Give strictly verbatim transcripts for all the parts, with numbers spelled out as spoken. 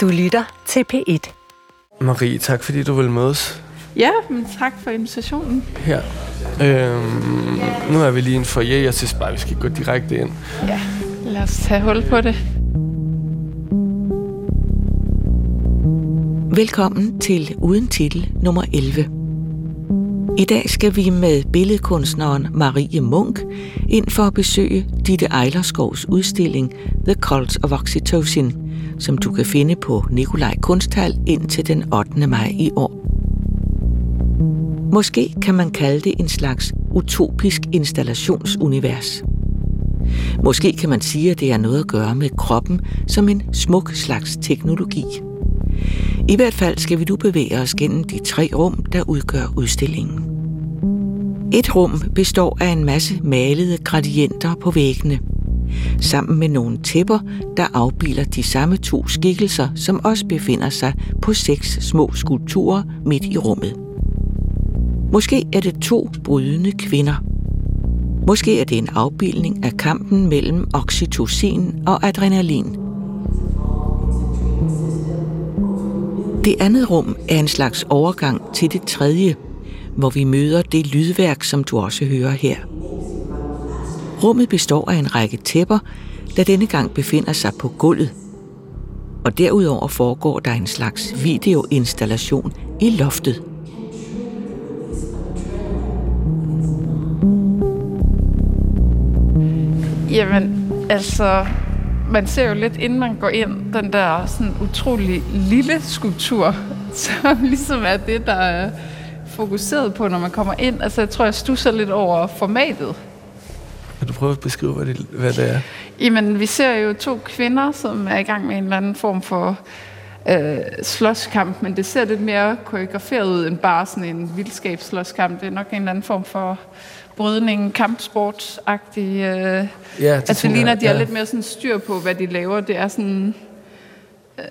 Du lytter til P et. Marie, tak fordi du vil mødes. Ja, men tak for invitationen. Her. Øhm, nu er vi lige en foyer. Jeg synes bare, vi skal gå direkte ind. Ja, lad os tage hul på det. Velkommen til Uden Titel nummer elleve. I dag skal vi med billedkunstneren Marie Munk ind for at besøge Ditte Ejlerskovs udstilling The Cult of Oxytocin, som du kan finde på Nikolaj Kunsthal indtil den ottende maj i år. Måske kan man kalde det en slags utopisk installationsunivers. Måske kan man sige, at det har noget at gøre med kroppen som en smuk slags teknologi. I hvert fald skal vi nu bevæge os gennem de tre rum, der udgør udstillingen. Et rum består af en masse malede gradienter på væggene, sammen med nogle tæpper, der afbilder de samme to skikkelser, som også befinder sig på seks små skulpturer midt i rummet. Måske er det to brydende kvinder. Måske er det en afbildning af kampen mellem oxytocin og adrenalin. Det andet rum er en slags overgang til det tredje, hvor vi møder det lydværk, som du også hører her. Rummet består af en række tæpper, der denne gang befinder sig på gulvet. Og derudover foregår der en slags videoinstallation i loftet. Jamen, altså... Man ser jo lidt, inden man går ind, den der sådan utrolig lille skulptur, som ligesom er det, der er fokuseret på, når man kommer ind. Altså, jeg tror, jeg stusser lidt over formatet. Kan du prøve at beskrive, hvad det, hvad det er? Jamen, vi ser jo to kvinder, som er i gang med en eller anden form for øh, slåskamp, men det ser lidt mere koreograferet ud, end bare sådan en vildskabsslåskamp. Det er nok en eller anden form for... brydning, kampsportsagtig. Øh, ja, altså det ligner, de har ja. lidt mere sådan styr på, hvad de laver. Det er sådan... Øh,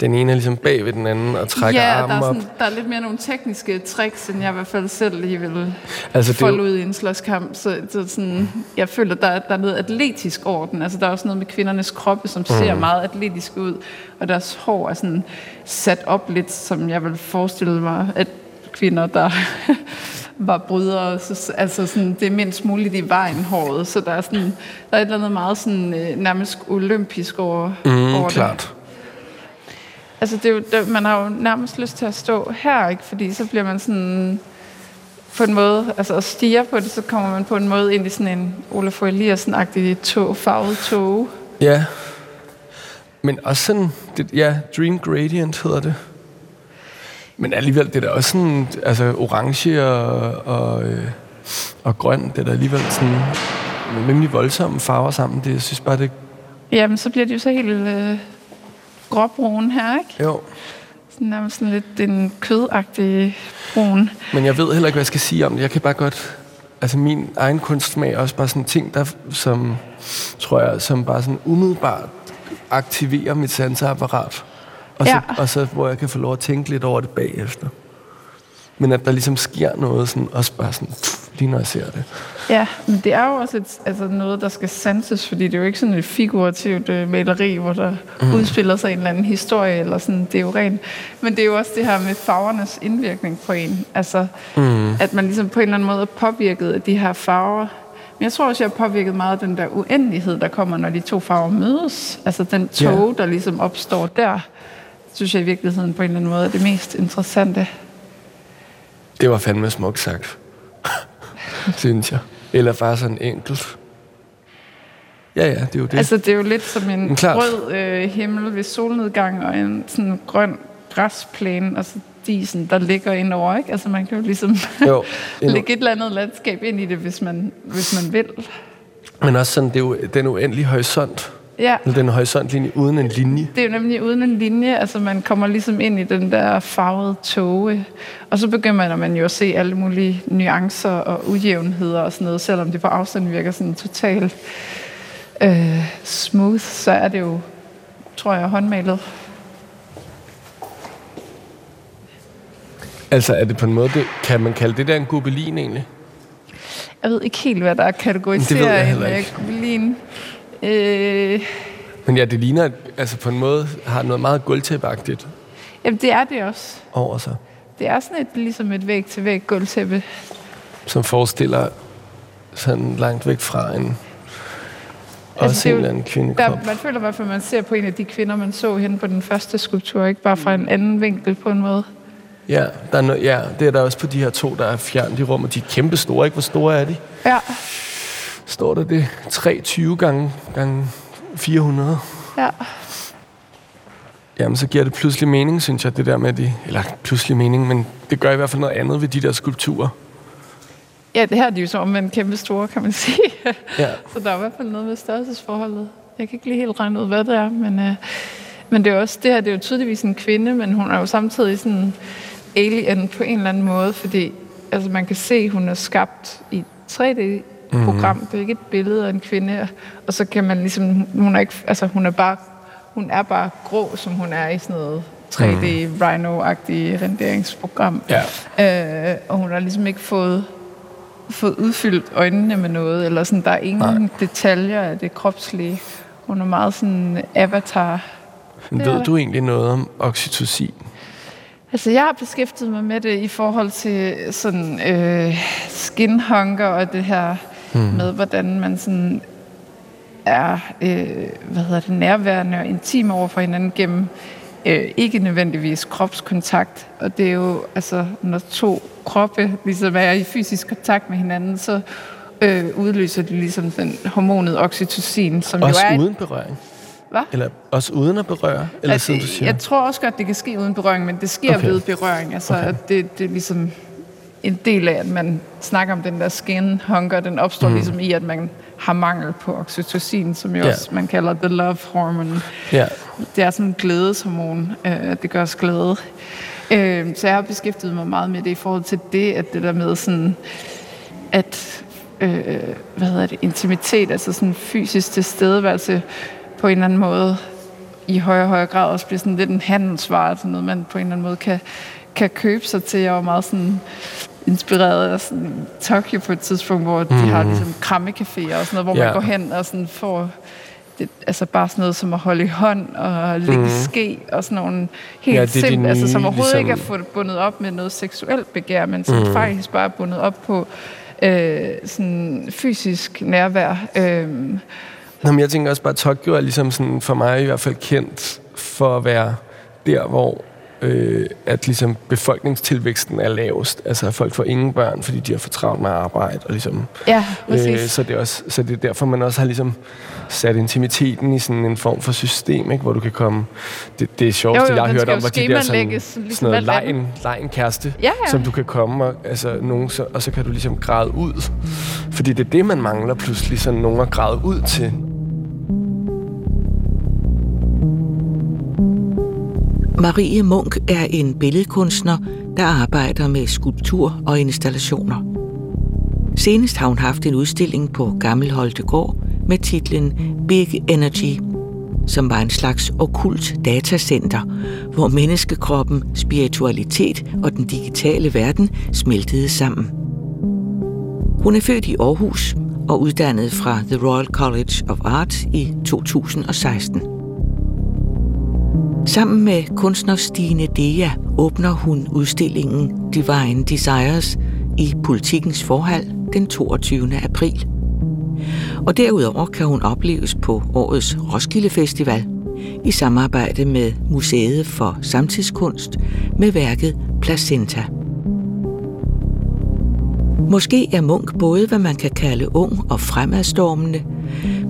den ene er ligesom bag ved den anden og trækker ja, armen der sådan, op. Ja, der er lidt mere nogle tekniske tricks, end jeg i hvert fald selv lige vil altså, folde jo... ud i en slåskamp. Så, så sådan, jeg føler, der, der er noget atletisk over den. Altså der er også noget med kvindernes kroppe, som mm. ser meget atletisk ud. Og deres hår er sådan sat op lidt, som jeg vil forestille mig, at kvinder, der... var brydere, så, altså sådan, det er mindst muligt i vejen håret, så der er, sådan, der er et eller andet meget sådan, nærmest olympisk over, mm, over klart. det. Altså det er jo, det, man har jo nærmest lyst til at stå her, ikke? Fordi så bliver man sådan på en måde, altså at stige på det, så kommer man på en måde ind i sådan en Olaf Eliasson-agtig tog, farvet tog. Ja, men også sådan, det, ja, Dream Gradient hedder det. Men alligevel, det er da også sådan, altså orange og, og, øh, og grøn, det er da alligevel sådan nemlig voldsomme farver sammen. Det, jeg synes bare, det... Jamen, så bliver det jo så helt øh, gråbrun her, ikke? Jo. Sådan nærmest sådan lidt en kødagtig brun. Men jeg ved heller ikke, hvad jeg skal sige om det. Jeg kan bare godt... Altså, min egen kunstsmag er også bare sådan ting, der som, tror jeg, som bare sådan umiddelbart aktiverer mit sanseapparat. Og så, ja. og så hvor jeg kan få lov at tænke lidt over det bagefter. Men at der ligesom sker noget, sådan, også bare sådan, pff, lige når jeg ser det. Ja, men det er jo også et, altså noget, der skal sanses, fordi det er jo ikke sådan et figurativt øh, maleri, hvor der mm. udspiller sig en eller anden historie, eller sådan, det er jo rent. Men det er jo også det her med farvernes indvirkning på en. Altså, mm. at man ligesom på en eller anden måde er påvirket af de her farver. Men jeg tror også, jeg har påvirket meget den der uendelighed, der kommer, når de to farver mødes. Altså den tog, yeah. der ligesom opstår der. Synes jeg i virkeligheden på en eller anden måde er det mest interessante. Det var fandme smukt sagt, synes jeg. Eller bare sådan enkelt. Ja, ja, det er jo det. Altså, det er jo lidt som en rød øh, himmel ved solnedgang og en sådan grøn græsplæne og så disen, der ligger indover, ikke? Altså, man kan jo ligesom jo, lægge et eller andet landskab ind i det, hvis man, hvis man vil. Men også sådan, det er jo den uendelige horisont. Ja. Den horisontlinje uden en linje. Det er jo nemlig uden en linje. Altså man kommer ligesom ind i den der farvede tåge. Og så begynder man jo at se alle mulige nuancer og ujævnheder og sådan noget. Selvom det på afstand virker sådan totalt øh, smooth, så er det jo, tror jeg, håndmalet. Altså er det på en måde, det, kan man kalde det der en gobelin egentlig? Jeg ved ikke helt, hvad der er kategoriseret i en gobelin. Øh, Men ja, det ligner, altså på en måde har noget meget gulvtæppeagtigt. Jamen, det er det også. Over sig. Det er sådan et, ligesom et væg-til-væg gulvtæppe. Som forestiller sådan langt væk fra en... Altså, også en eller anden kvindekrop. Der, man føler i hvert fald, at man ser på en af de kvinder, man så henne på den første skulptur, ikke bare fra en anden vinkel på en måde. Ja, der er no, ja, det er der også på de her to, der er fjernet i rummet. De er kæmpe store, ikke? Hvor store er de? Ja. Står der det? treogtyve gange fire hundrede. Ja. Jamen, så giver det pludselig mening, synes jeg, det der med de... Eller pludselig mening, men det gør i hvert fald noget andet ved de der skulpturer. Ja, det her de er jo så omvendt kæmpe store, kan man sige. Ja. Så der er i hvert fald noget med størrelsesforholdet. Jeg kan ikke lige helt regne ud, hvad det er, men, øh, men det er også, det her det er jo tydeligvis en kvinde, men hun er jo samtidig sådan alien på en eller anden måde, fordi altså, man kan se, hun er skabt i tre D-program. Mm-hmm. Det er ikke et billede af en kvinde, og så kan man ligesom, hun er, ikke, altså, hun er, bare, hun er bare grå, som hun er i sådan noget tre D-rhino-agtige renderingsprogram. Ja. Øh, og hun har ligesom ikke fået... fået udfyldt øjnene med noget, eller sådan, der er ingen Nej. detaljer af det kropslige. Hun er meget sådan avatar. Men ved du egentlig noget om oxytocin? Altså, jeg har beskæftiget mig med det i forhold til sådan øh, skinhunker og det her hmm. med, hvordan man sådan er øh, hvad hedder det, nærværende og intim over for hinanden gennem øh, ikke nødvendigvis kropskontakt. Og det er jo, altså, når to kroppe ligesom er i fysisk kontakt med hinanden, så øh, udløser det ligesom den hormonet oxytocin, som også jo er... uden berøring? Hvad? Eller også uden at berøre? Eller at, sådan, du siger? Jeg tror også godt, det kan ske uden berøring, men det sker okay. ved berøring. Altså, okay. at det, det er ligesom en del af, at man snakker om den der skinhunker, den opstår mm. ligesom i, at man har mangel på oxytocin, som jo yeah. også man kalder the love hormone. Yeah. Det er sådan en glædeshormon, øh, det gør os glæde. Øh, så jeg har beskæftiget mig meget med det i forhold til det, at det der med sådan, at øh, hvad hedder det, intimitet, altså sådan fysisk tilstedeværelse på en eller anden måde, i højere og højere grad også bliver sådan lidt en handelsvare, sådan noget, man på en eller anden måde kan, kan købe sig til. Jeg var meget sådan inspireret af sådan Tokyo på et tidspunkt, hvor mm. de har ligesom krammecaféer og sådan noget, hvor yeah. man går hen og sådan får... Det, altså bare sådan noget som at holde i hånd og ligge mm. ske og sådan nogle helt ja, simpelt, altså som overhovedet ligesom... ikke er bundet op med noget seksuelt begær, men som mm. faktisk bare er bundet op på øh, sådan fysisk nærvær. Øh. Nå, men jeg tænker også bare, at Tokyo er ligesom sådan for mig i hvert fald kendt for at være der, hvor øh, at ligesom befolkningstilvæksten er lavest. Altså folk får ingen børn, fordi de har for travlt med arbejde. Og ligesom, ja, præcis. Øh, så, det er også, så det er derfor, man også har ligesom sat intimiteten i sådan en form for system, ikke? Hvor du kan komme... Det, det er sjoveste, jo, jo, jeg har hørt om, var de der sådan, lægges, sådan noget lejen, lejen kæreste, ja, ja. som du kan komme, og, altså, nogen, så, og så kan du ligesom græde ud. Fordi det er det, man mangler pludselig, sådan nogen at græde ud til. Marie Munk er en billedkunstner, der arbejder med skulptur og installationer. Senest har hun haft en udstilling på Gammel Holtegård med titlen Big Energy, som var en slags okkult datacenter, hvor menneskekroppen, spiritualitet og den digitale verden smeltede sammen. Hun er født i Aarhus og uddannet fra The Royal College of Art i to tusind og seksten. Sammen med kunstner Stine Deja åbner hun udstillingen Divine Desires i Politikens Forhal den toogtyvende april. Og derudover kan hun opleves på årets Roskilde Festival i samarbejde med Museet for Samtidskunst med værket Placenta. Måske er Munck både, hvad man kan kalde ung og fremadstormende,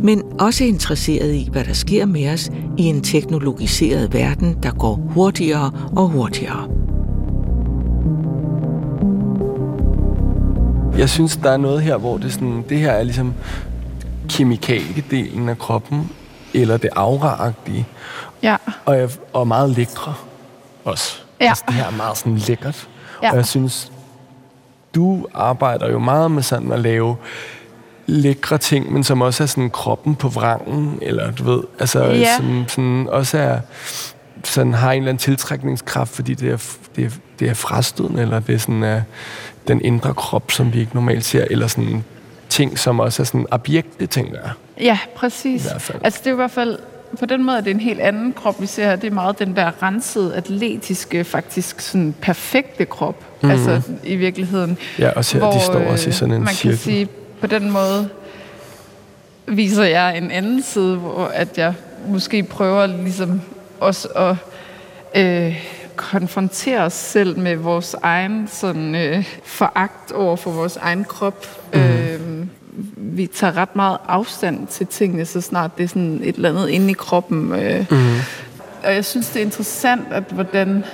men også interesseret i, hvad der sker med os i en teknologiseret verden, der går hurtigere og hurtigere. Jeg synes, der er noget her, hvor det, sådan, det her er ligesom kemikaliedelen af kroppen, eller det aura-agtige, ja. og, og meget lækre også. Ja. Altså, det her er meget sådan lækkert. Ja. Og jeg synes, du arbejder jo meget med sådan at lave lækre ting, men som også er sådan kroppen på vrangen, eller du ved, altså ja. som sådan, også er, sådan har en eller anden tiltrækningskraft, fordi det er, det er, det er frastødende, eller det er sådan er den indre krop, som vi ikke normalt ser, eller sådan ting, som også er sådan objekte, tænker jeg. Ja, præcis. Altså det er i hvert fald på den måde er det en helt anden krop, vi ser her. Det er meget den der rensede, atletiske, faktisk sådan perfekte krop. Mm. Altså i virkeligheden. Ja, og ser, hvor, de står også i sådan en man cirkel. Man kan sige, på den måde viser jeg en anden side, hvor at jeg måske prøver ligesom også at øh, konfrontere os selv med vores egen sådan, øh, foragt over for vores egen krop. Mm. Øh, vi tager ret meget afstand til tingene, så snart det er sådan et eller andet inde i kroppen. Øh. Mm. Og jeg synes, det er interessant, at hvordan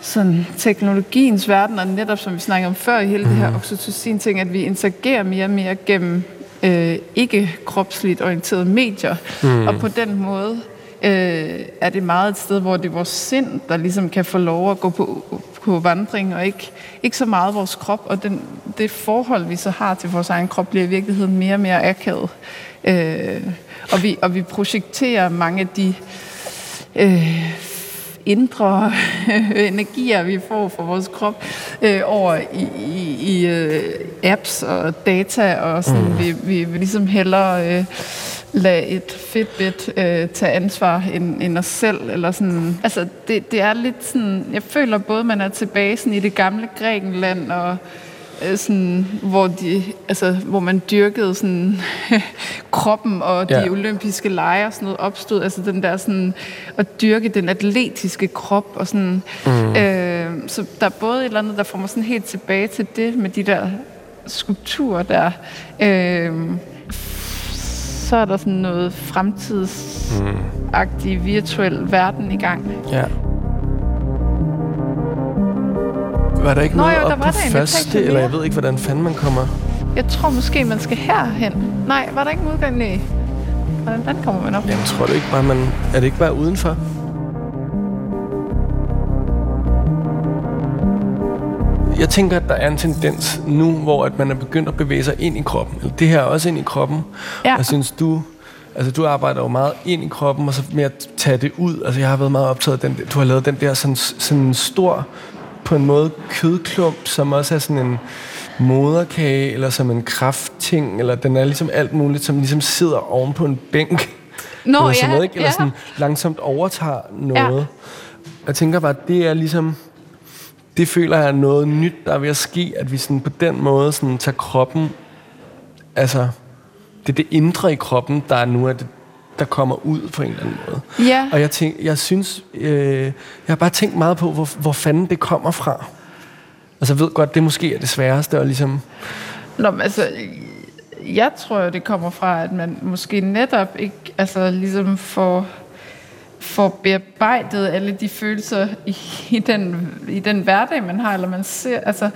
sådan teknologiens verden, og netop som vi snakkede om før i hele mm. det her oxytocin-ting, at vi interagerer mere og mere gennem øh, ikke-kropsligt orienterede medier. Mm. Og på den måde øh, er det meget et sted, hvor det er vores sind, der ligesom kan få lov at gå på, på vandring, og ikke, ikke så meget vores krop. Og den, det forhold, vi så har til vores egen krop, bliver i virkeligheden mere og mere akavet. Øh, og, vi, og vi projekterer mange af de øh, indre energier, vi får fra vores krop, øh, over i, i, i apps og data, og sådan, mm. vi, vi vil ligesom hellere øh, lade et Fitbit øh, tage ansvar end, end os selv, eller sådan. Altså, det, det er lidt sådan, jeg føler både, man er tilbage sådan, i det gamle Grækenland, og sådan, hvor, de, altså, hvor man dyrkede sådan, kroppen og de yeah. olympiske lege og sådan noget opstod. Altså den der sådan, at dyrke den atletiske krop. Og sådan, mm. øh, så der er både et eller andet, der får mig sådan helt tilbage til det med de der skulpturer der. Øh, så er der sådan noget fremtidsagtig mm. virtuel verden i gang. Ja. Yeah. Var der ikke Nå, noget jo, op på første, eller jeg ved ikke, hvordan fanden man kommer? Jeg tror måske, man skal herhen. Nej, var der ikke en udgang? Nej. Hvordan kommer man op? Jamen, tror du ikke bare, man... Er det ikke bare udenfor? Jeg tænker, at der er en tendens nu, hvor at man er begyndt at bevæge sig ind i kroppen. Eller det her er også ind i kroppen. Ja. Og synes du... Altså, du arbejder jo meget ind i kroppen, og så med at tage det ud. Altså, jeg har været meget optaget af den... Du har lavet den der sådan, sådan stor... på en måde kødklump, som også er sådan en moderkage, eller som en kraftting, eller den er ligesom alt muligt, som ligesom sidder oven på en bænk. Nå, eller sådan ja, noget, ikke? Eller ja. Sådan langsomt overtager noget. Ja. Jeg tænker bare, det er ligesom... Det føler jeg er noget nyt, der er ved at ske, at vi sådan på den måde sådan tager kroppen... Altså, det er det indre i kroppen, der er nu er det, der kommer ud på en eller anden måde. Ja. Og jeg, tænk, jeg synes, øh, jeg har bare tænkt meget på, hvor, hvor fanden det kommer fra. Altså jeg ved godt, det måske er det sværeste at ligesom... Nå, men altså, jeg tror det kommer fra, at man måske netop ikke altså, ligesom får, får bearbejdet alle de følelser i, i, den, i den hverdag, man har, eller man ser, altså,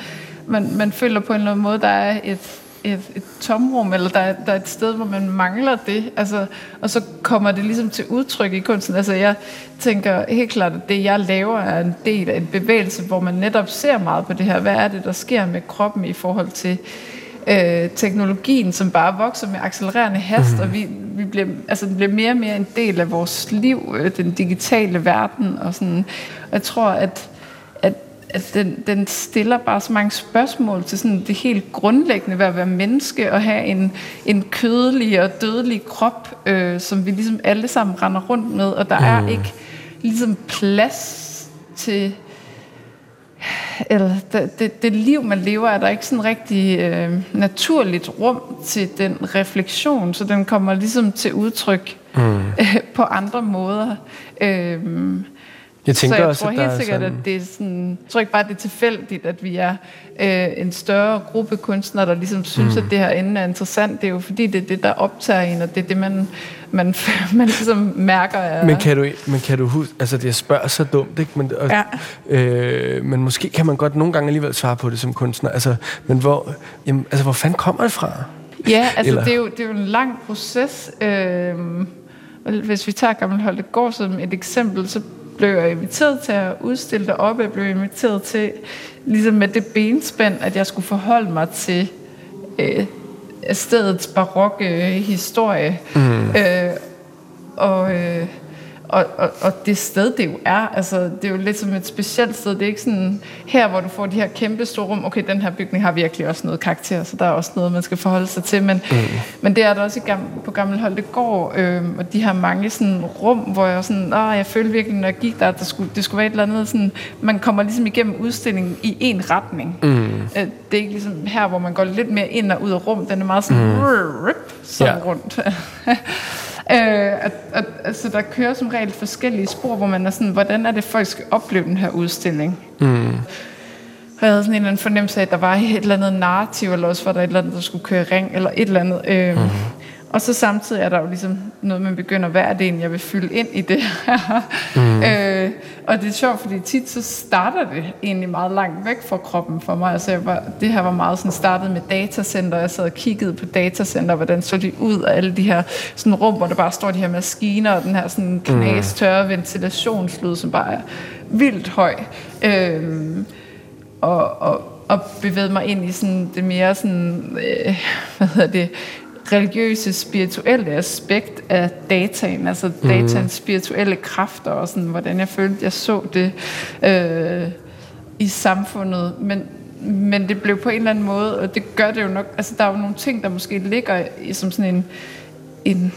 man, man føler på en eller anden måde, der er et... Et, et tomrum, eller der, der er et sted, hvor man mangler det, altså, og så kommer det ligesom til udtryk i kunsten. Altså jeg tænker helt klart, at det jeg laver er en del af en bevægelse, hvor man netop ser meget på det her, hvad er det, der sker med kroppen i forhold til øh, teknologien, som bare vokser med accelererende hast, mm-hmm. og vi, vi bliver, altså, den bliver mere og mere en del af vores liv, øh, den digitale verden, og sådan, og jeg tror, at at den, den stiller bare så mange spørgsmål til sådan det helt grundlæggende ved at være menneske og have en, en kødelig og dødelig krop, øh, som vi ligesom alle sammen render rundt med, og der mm. er ikke ligesom plads til eller det, det, det liv man lever, er der ikke sådan rigtig øh, naturligt rum til den refleksion, så den kommer ligesom til udtryk mm. øh, på andre måder. øh, Jeg tænker så jeg også, tror helt sikkert, sådan... at det er sådan... Jeg tror ikke bare, det er tilfældigt, at vi er øh, en større gruppe kunstnere, der ligesom synes, mm. at det her emne er interessant. Det er jo fordi, det er det, der optager en, og det er det, man, man, man ligesom mærker. Er... Men kan du, men kan du huske... Altså, det spørger så dumt, ikke? Men, og, ja. øh, men måske kan man godt nogle gange alligevel svare på det som kunstner. Altså, men hvor, jamen, altså, hvor fanden kommer det fra? Ja, altså, Eller... det, er jo, det er jo en lang proces. Øh, hvis vi tager Gammel Holtegård som et eksempel, så blev jeg inviteret til at udstille deroppe. Jeg blev inviteret til, ligesom med det benspænd, at jeg skulle forholde mig til øh, stedets barokke historie. Mm. Øh, og, øh, Og, og, og det sted, det jo er, altså, det er jo lidt som et specielt sted. Det er ikke sådan her, hvor du får de her kæmpe store rum. Okay, den her bygning har virkelig også noget karakter, så der er også noget, man skal forholde sig til. Men, mm. men det er der også i gam- på Gammel Holtegård, øh, og de har mange sådan, rum, hvor jeg, sådan, åh, jeg følte virkelig, når jeg gik der, at der skulle, det skulle være et eller andet. Sådan, man kommer ligesom igennem udstillingen i én retning. Mm. Øh, det er ikke ligesom her, hvor man går lidt mere ind og ud af rum. Den er meget sådan, mm. rrr, sådan yeah. rundt. Øh, at, at, altså der kører som regel forskellige spor, hvor man er sådan, hvordan er det folk skal opleve den her udstilling. Mm. Jeg havde sådan en eller anden fornemmelse af, at der var et eller andet narrativ, eller også var der et eller andet, der skulle køre ring, eller et eller andet. Øh, mm. Og så samtidig er der jo ligesom noget, man begynder, hvad er det egentlig, jeg vil fylde ind i det her. Mm. øh, og det er sjovt, fordi tit så starter det egentlig meget langt væk fra kroppen for mig. Altså jeg var, det her var meget sådan startet med datacenter. Jeg sad og kiggede på datacenter, hvordan så de ud af alle de her sådan rum, hvor der bare står de her maskiner og den her sådan knastørre ventilationslyd, som bare er vildt høj. Øh, og, og, og bevægede mig ind i sådan det mere sådan, øh, hvad hedder det, religiøse, spirituelle aspekt af dataen, altså dataens spirituelle kræfter og sådan, hvordan jeg følte, jeg så det øh, i samfundet, men, men det blev på en eller anden måde, og det gør det jo nok, altså der er jo nogle ting, der måske ligger i, som sådan en, en,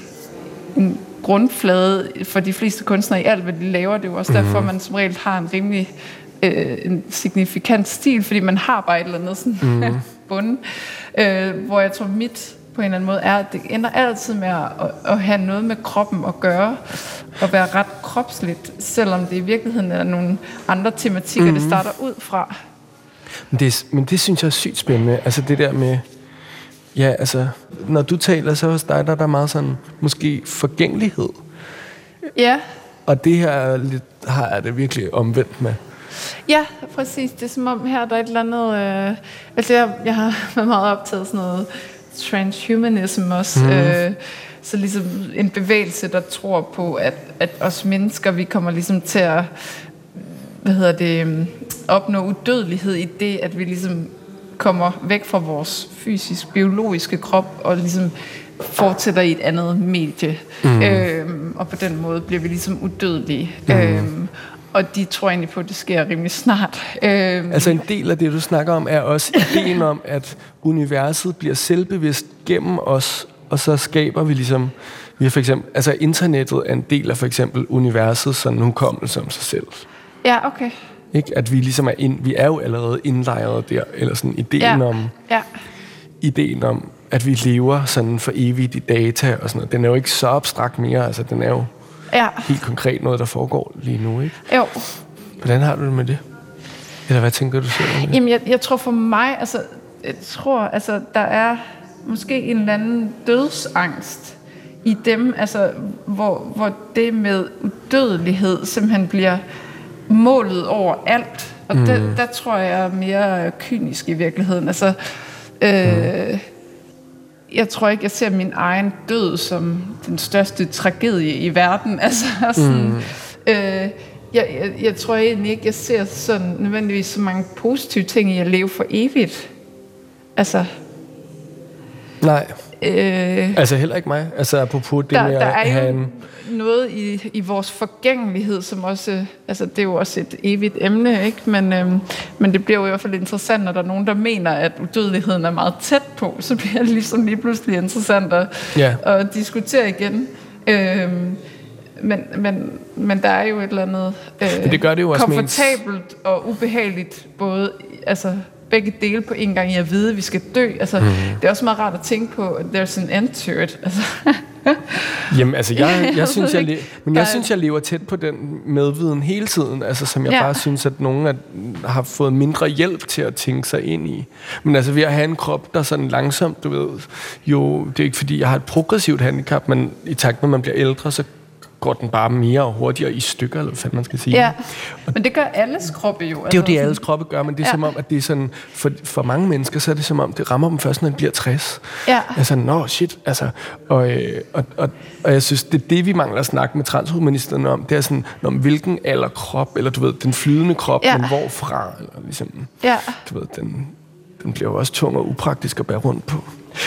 en grundflade for de fleste kunstnere i alt, hvad de laver, det er jo også mm. derfor, man som regel har en rimelig øh, en signifikant stil, fordi man har bare et eller andet sådan mm. bunden, øh, hvor jeg tror, mit på en eller anden måde er, at det ender altid med at, at have noget med kroppen at gøre og være ret kropsligt, selvom det i virkeligheden er nogle andre tematikker, mm-hmm. det starter ud fra. Men det, men det synes jeg er sygt spændende. Altså det der med, ja altså, når du taler så hos dig, der er der meget sådan, måske forgængelighed. Ja. Og det her lidt, har jeg det virkelig omvendt med. Ja, præcis. Det er som om her, der er et eller andet... Øh, altså jeg, jeg har været meget optaget sådan noget transhumanism også, mm. øh, så ligesom en bevægelse, der tror på, at, at os mennesker, vi kommer ligesom til at, hvad hedder det, opnå udødelighed i det, at vi ligesom kommer væk fra vores fysisk, biologiske krop, og ligesom fortsætter i et andet medie. Mm. Øh, og på den måde bliver vi ligesom udødelige. Mm. Øh, og de tror egentlig på, at det sker rimelig snart. Øhm. Altså en del af det, du snakker om, er også ideen om, at universet bliver selvbevidst gennem os, og så skaber vi ligesom... Vi for eksempel, altså internettet er en del af for eksempel universet, sådan en hukommelse om sig selv. Ja, okay. Ikke? At vi ligesom er ind, vi er jo allerede indlejret der, eller sådan ideen ja. om... Ja. Ideen om, at vi lever sådan for evigt i data og sådan noget. Den er jo ikke så abstrakt mere, altså den er jo... Ja. Helt konkret noget, der foregår lige nu, ikke? Jo. Hvordan har du det med det? Eller hvad tænker du selv om det? Jamen, jeg, jeg tror for mig, altså, jeg tror, altså, der er måske en eller anden dødsangst i dem, altså, hvor, hvor det med udødelighed simpelthen bliver målet over alt. Og mm. det, der tror jeg er mere kynisk i virkeligheden. Altså, øh, mm. jeg tror ikke, jeg ser min egen død som den største tragedie i verden. Altså, sådan, mm. øh, jeg, jeg, jeg tror egentlig ikke, jeg ser sådan nødvendigvis så mange positive ting i at leve for evigt. Altså. Nej. Øh, altså heller ikke mig. Altså apropos det der, med der at have en... noget i, i vores forgængelighed, som også, altså det er jo også et evigt emne, ikke? Men, øhm, men det bliver jo i hvert fald interessant, når der er nogen, der mener, at udødeligheden er meget tæt på, så bliver det ligesom lige pludselig interessant at, yeah. at diskutere igen. Øhm, men, men, men der er jo et eller andet øh, det gør det jo også komfortabelt mens... og ubehageligt, både altså begge dele på en gang i at vide, at vi skal dø. Altså, mm. det er også meget rart at tænke på, there's an end to it. Altså. Jamen, altså, jeg, jeg, jeg synes, jeg, men jeg synes, jeg lever tæt på den medviden hele tiden, altså, som jeg ja. bare synes, at nogen er, har fået mindre hjælp til at tænke sig ind i. Men altså, ved at have en krop, der sådan langsomt, du ved, jo, det er ikke fordi, jeg har et progressivt handicap, men i takt med, at man bliver ældre, så går den bare mere og hurtigere i stykker, eller hvad man skal sige. Ja, og men det gør alles kroppe jo. Altså. Det er jo det, alles kroppe gør, men det er ja. som om, at det er sådan, for, for mange mennesker, så er det som om, det rammer dem først, når de bliver tres. Ja. Altså, nå, shit, altså. Og, og, og, og jeg synes, det er det, vi mangler at snakke med transhumanisterne om, det er sådan, om hvilken alder krop, eller du ved, den flydende krop, ja. men hvorfra, eller ligesom, ja. du ved, den, den bliver jo også tung og upraktisk at bære rundt på.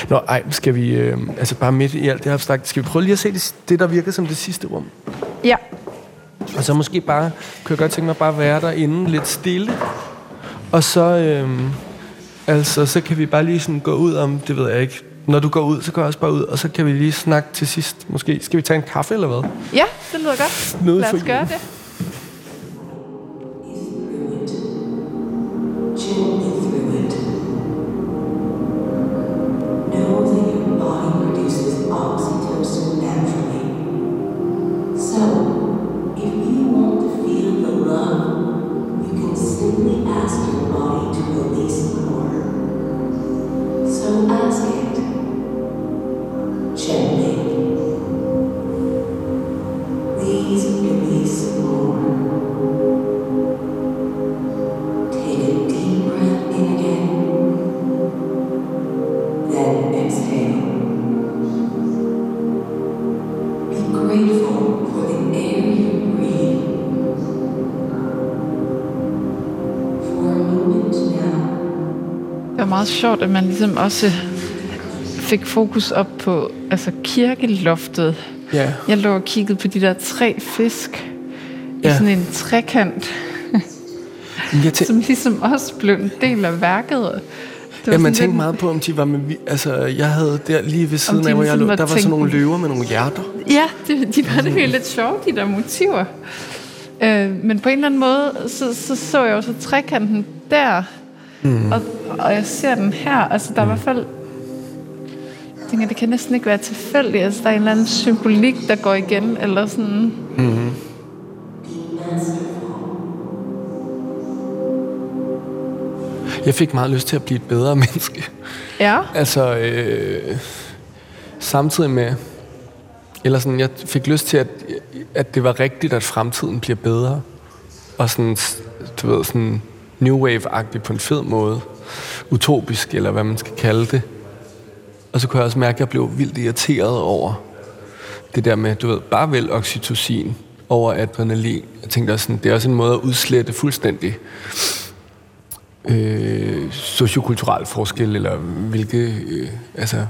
Nå, ej, skal vi, øh, altså bare midt i alt det her abstrakt, skal vi prøve lige at se det, det der virker som det sidste rum? Ja. Og så måske bare, kunne jeg godt tænke mig bare at være derinde lidt stille. Og så, øhm, altså, så kan vi bare lige sådan gå ud om, det ved jeg ikke. Når du går ud, så går jeg også bare ud, og så kan vi lige snakke til sidst. Måske skal vi tage en kaffe eller hvad? Ja, det lyder godt. Noget Lad os gøre det. Sjovt, at man ligesom også fik fokus op på altså kirkeloftet. Yeah. Jeg lå og kiggede på de der tre fisk i yeah. sådan en trekant, tæ- som ligesom også blev en del af værket. Ja, man tænkte meget på, om de var med... Altså, jeg havde der lige ved siden af, hvor jeg lå, der var sådan nogle løver med nogle hjerter. Ja, det, de var det mm. lidt sjove, de der motiver. Øh, men på en eller anden måde, så så, så jeg også trekanten der, mm. og og jeg ser den her, altså der er i hvert fald, jeg tænker, det kan næsten ikke være tilfældigt, altså der er en eller anden symbolik, der går igen, eller sådan. Mm-hmm. Jeg fik meget lyst til at blive et bedre menneske. Ja. Altså, øh, samtidig med, eller sådan, jeg fik lyst til, at, at det var rigtigt, at fremtiden bliver bedre, og sådan, du ved, sådan new wave-agtigt på en fed måde. Utopisk, eller hvad man skal kalde det. Og så kunne jeg også mærke, at jeg blev vildt irriteret over det der med, du ved, bare vel oxytocin over adrenalin. Jeg tænkte også sådan, det er også en måde at udslette fuldstændig øh, sociokulturel forskel, eller hvilke, øh, altså...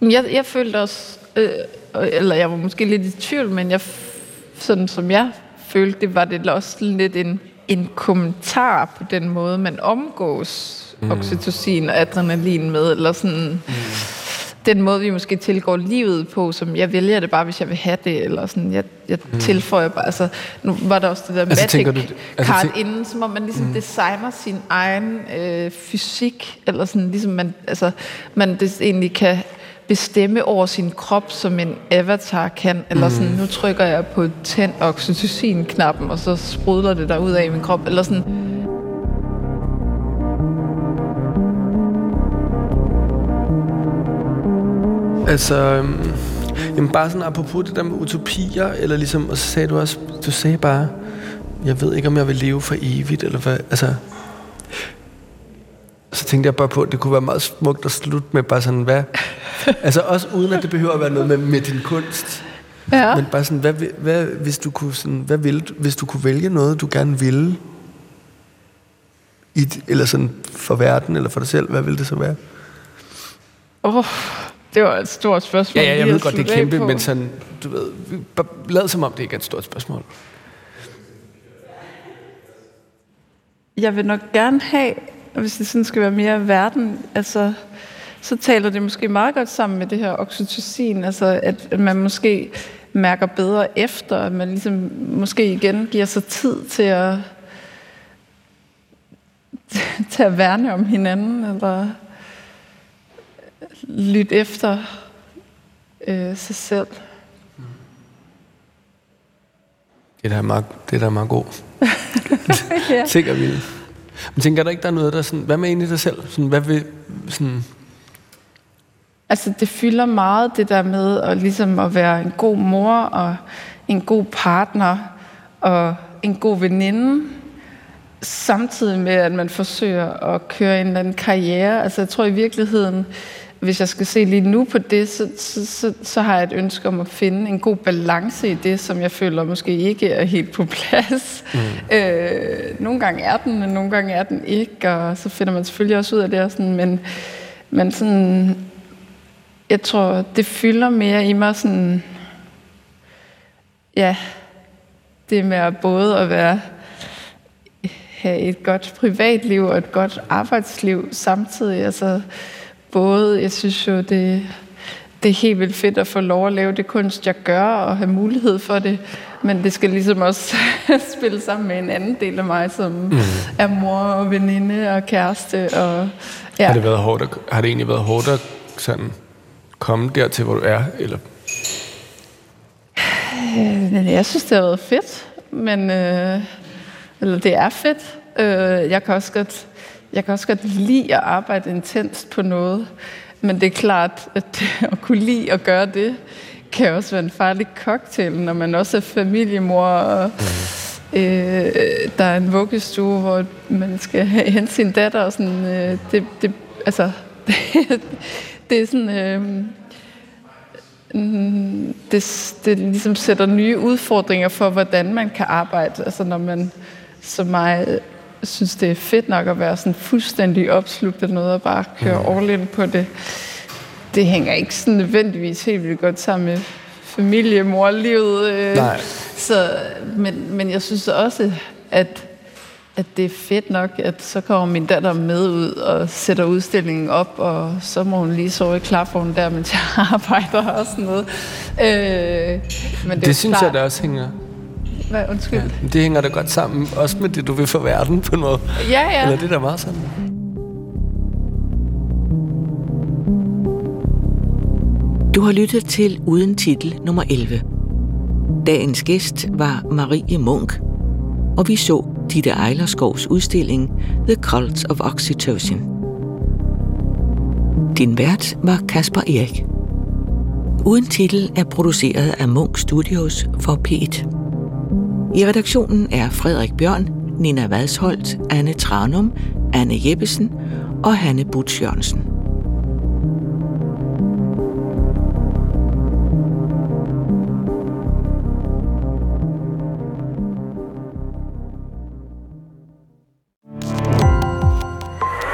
Jeg, jeg følte også, øh, eller jeg var måske lidt i tvivl, men jeg, sådan som jeg følte, det var det også lidt en... en kommentar på den måde, man omgås mm. oxytocin og adrenalin med, eller sådan mm. den måde, vi måske tilgår livet på, som jeg vælger det bare, hvis jeg vil have det, eller sådan, jeg, jeg mm. tilføjer bare, altså, nu var der også det der altså, magic du, altså, card tæn- inden, som om man ligesom mm. designer sin egen øh, fysik, eller sådan, ligesom man, altså, man des, egentlig kan bestemme over sin krop, som en avatar kan, eller sådan, nu trykker jeg på tænd oxytocin-knappen, og så sprudler det derud af min krop, eller sådan. Altså, jamen bare sådan apropos det der med utopier, eller ligesom, og så sagde du også, du sagde bare, jeg ved ikke, om jeg vil leve for evigt, eller hvad, altså... Så tænkte jeg bare på, at det kunne være meget smukt at slutte med bare sådan, hvad... Altså også uden, at det behøver at være noget med, med din kunst. Ja. Men bare sådan, hvad, hvad, hvis, du kunne sådan hvad ville, hvis du kunne vælge noget, du gerne ville, i, eller sådan for verden, eller for dig selv, hvad ville det så være? Åh, oh, det var et stort spørgsmål. Ja, ja jeg ved godt, det er kæmpe, men sådan, du ved, lad som om det ikke er et stort spørgsmål. Jeg vil nok gerne have... Og hvis det sådan skal være mere verden, altså, så taler det måske meget godt sammen med det her oxytocin, altså at man måske mærker bedre efter, at man ligesom måske igen giver sig tid til at, til at værne om hinanden, eller lytte efter øh, sig selv. Det er meget, det er da meget godt. Ja. Sikkert vildt. Men tænker der ikke, der er noget, der sådan... Hvad med egentlig dig selv? Sådan, hvad vil... Sådan altså, det fylder meget, det der med at, ligesom at være en god mor, og en god partner, og en god veninde. Samtidig med, at man forsøger at køre en eller anden karriere. Altså, jeg tror i virkeligheden, hvis jeg skal se lige nu på det, så, så, så, så har jeg et ønske om at finde en god balance i det, som jeg føler måske ikke er helt på plads. Mm. Øh, nogle gange er den, og nogle gange er den ikke, og så finder man selvfølgelig også ud af det. Og sådan, men, men sådan, jeg tror, det fylder mere i mig sådan... Ja, det med at både at være, have et godt privatliv og et godt arbejdsliv samtidig. Altså både, jeg synes jo, det, det er helt vildt fedt at få lov at lave det kunst, jeg gør, og have mulighed for det. Men det skal ligesom også spille sammen med en anden del af mig, som mm. er mor og veninde og kæreste. Og, ja. Har det været hårdt at, har det egentlig været hårdt at sådan komme dertil, hvor du er? Eller? Jeg synes, det har været fedt, men øh, eller det er fedt. Jeg kan også godt, jeg kan også godt lide at arbejde intenst på noget, men det er klart, at at kunne lide at gøre det, kan også være en farlig cocktail, når man også er familiemor, og øh, der er en vuggestue, hvor man skal hente sin datter, og sådan, øh, det, det, altså, det er sådan, øh, det, det ligesom sætter nye udfordringer for, hvordan man kan arbejde, altså når man som mig synes, det er fedt nok at være sådan fuldstændig opslugt af noget, og bare køre all in på det. Det hænger ikke sådan nødvendigvis helt vildt godt sammen med familie, morlivet. Øh, så, men, men jeg synes også, at, at det er fedt nok, at så kommer min datter med ud og sætter udstillingen op, og så må hun lige sove i klapvognen der, mens jeg arbejder og sådan noget. Øh, men det det synes klart, jeg, der også hænger. Hvad, undskyld? Ja, det hænger da godt sammen, også med det, du vil for verden på en måde. Ja, ja. Eller det der meget sammen. Du har lyttet til Uden Titel nummer elleve. Dagens gæst var Marie Munk, og vi så Ditte Ejlerskovs udstilling The Cult of Oxytocin. Din vært var Caspar Eric. Uden Titel er produceret af Munck Studios for P et. I redaktionen er Frederik Bjørn, Nina Vadsholt, Anne Tranum, Anne Jeppesen og Hanne Budtz-Jørgensen.